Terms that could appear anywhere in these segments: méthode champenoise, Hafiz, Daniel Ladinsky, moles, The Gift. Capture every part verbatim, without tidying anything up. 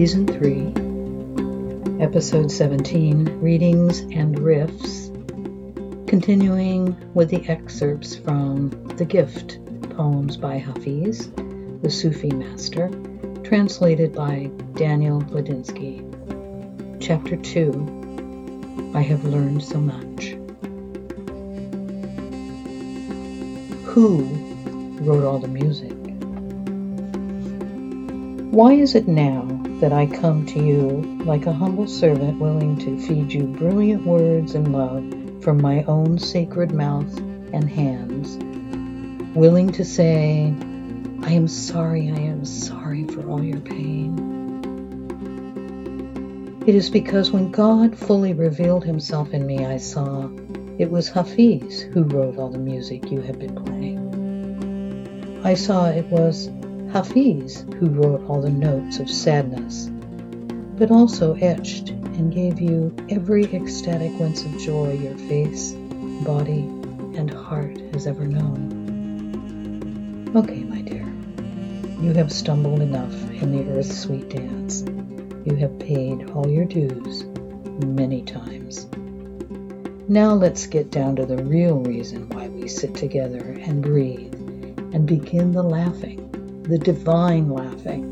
Season three, Episode seventeen, Readings and Riffs, continuing with the excerpts from The Gift, poems by Hafiz, the Sufi master, translated by Daniel Ladinsky. Chapter two, I Have Learned So Much. Who wrote all the music? Why is it now that I come to you like a humble servant willing to feed you brilliant words and love from my own sacred mouth and hands, willing to say, I am sorry, I am sorry for all your pain? It is because when God fully revealed himself in me, I saw it was Hafiz who wrote all the music you have been playing. I saw it was Hafiz who wrote all the notes of sadness, but also etched and gave you every ecstatic wince of joy your face, body, and heart has ever known. Okay, my dear, you have stumbled enough in the earth's sweet dance. You have paid all your dues many times. Now let's get down to the real reason why we sit together and breathe and begin the laughing. The divine laughing,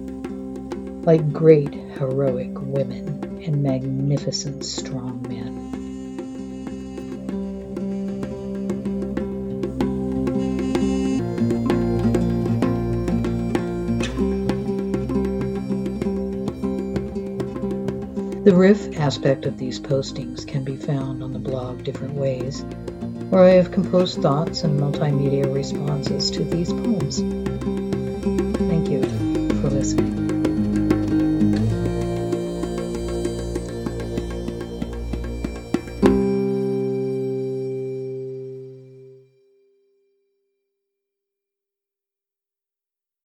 like great heroic women and magnificent strong men. The riff aspect of these postings can be found on the blog Different Ways, where I have composed thoughts and multimedia responses to these poems.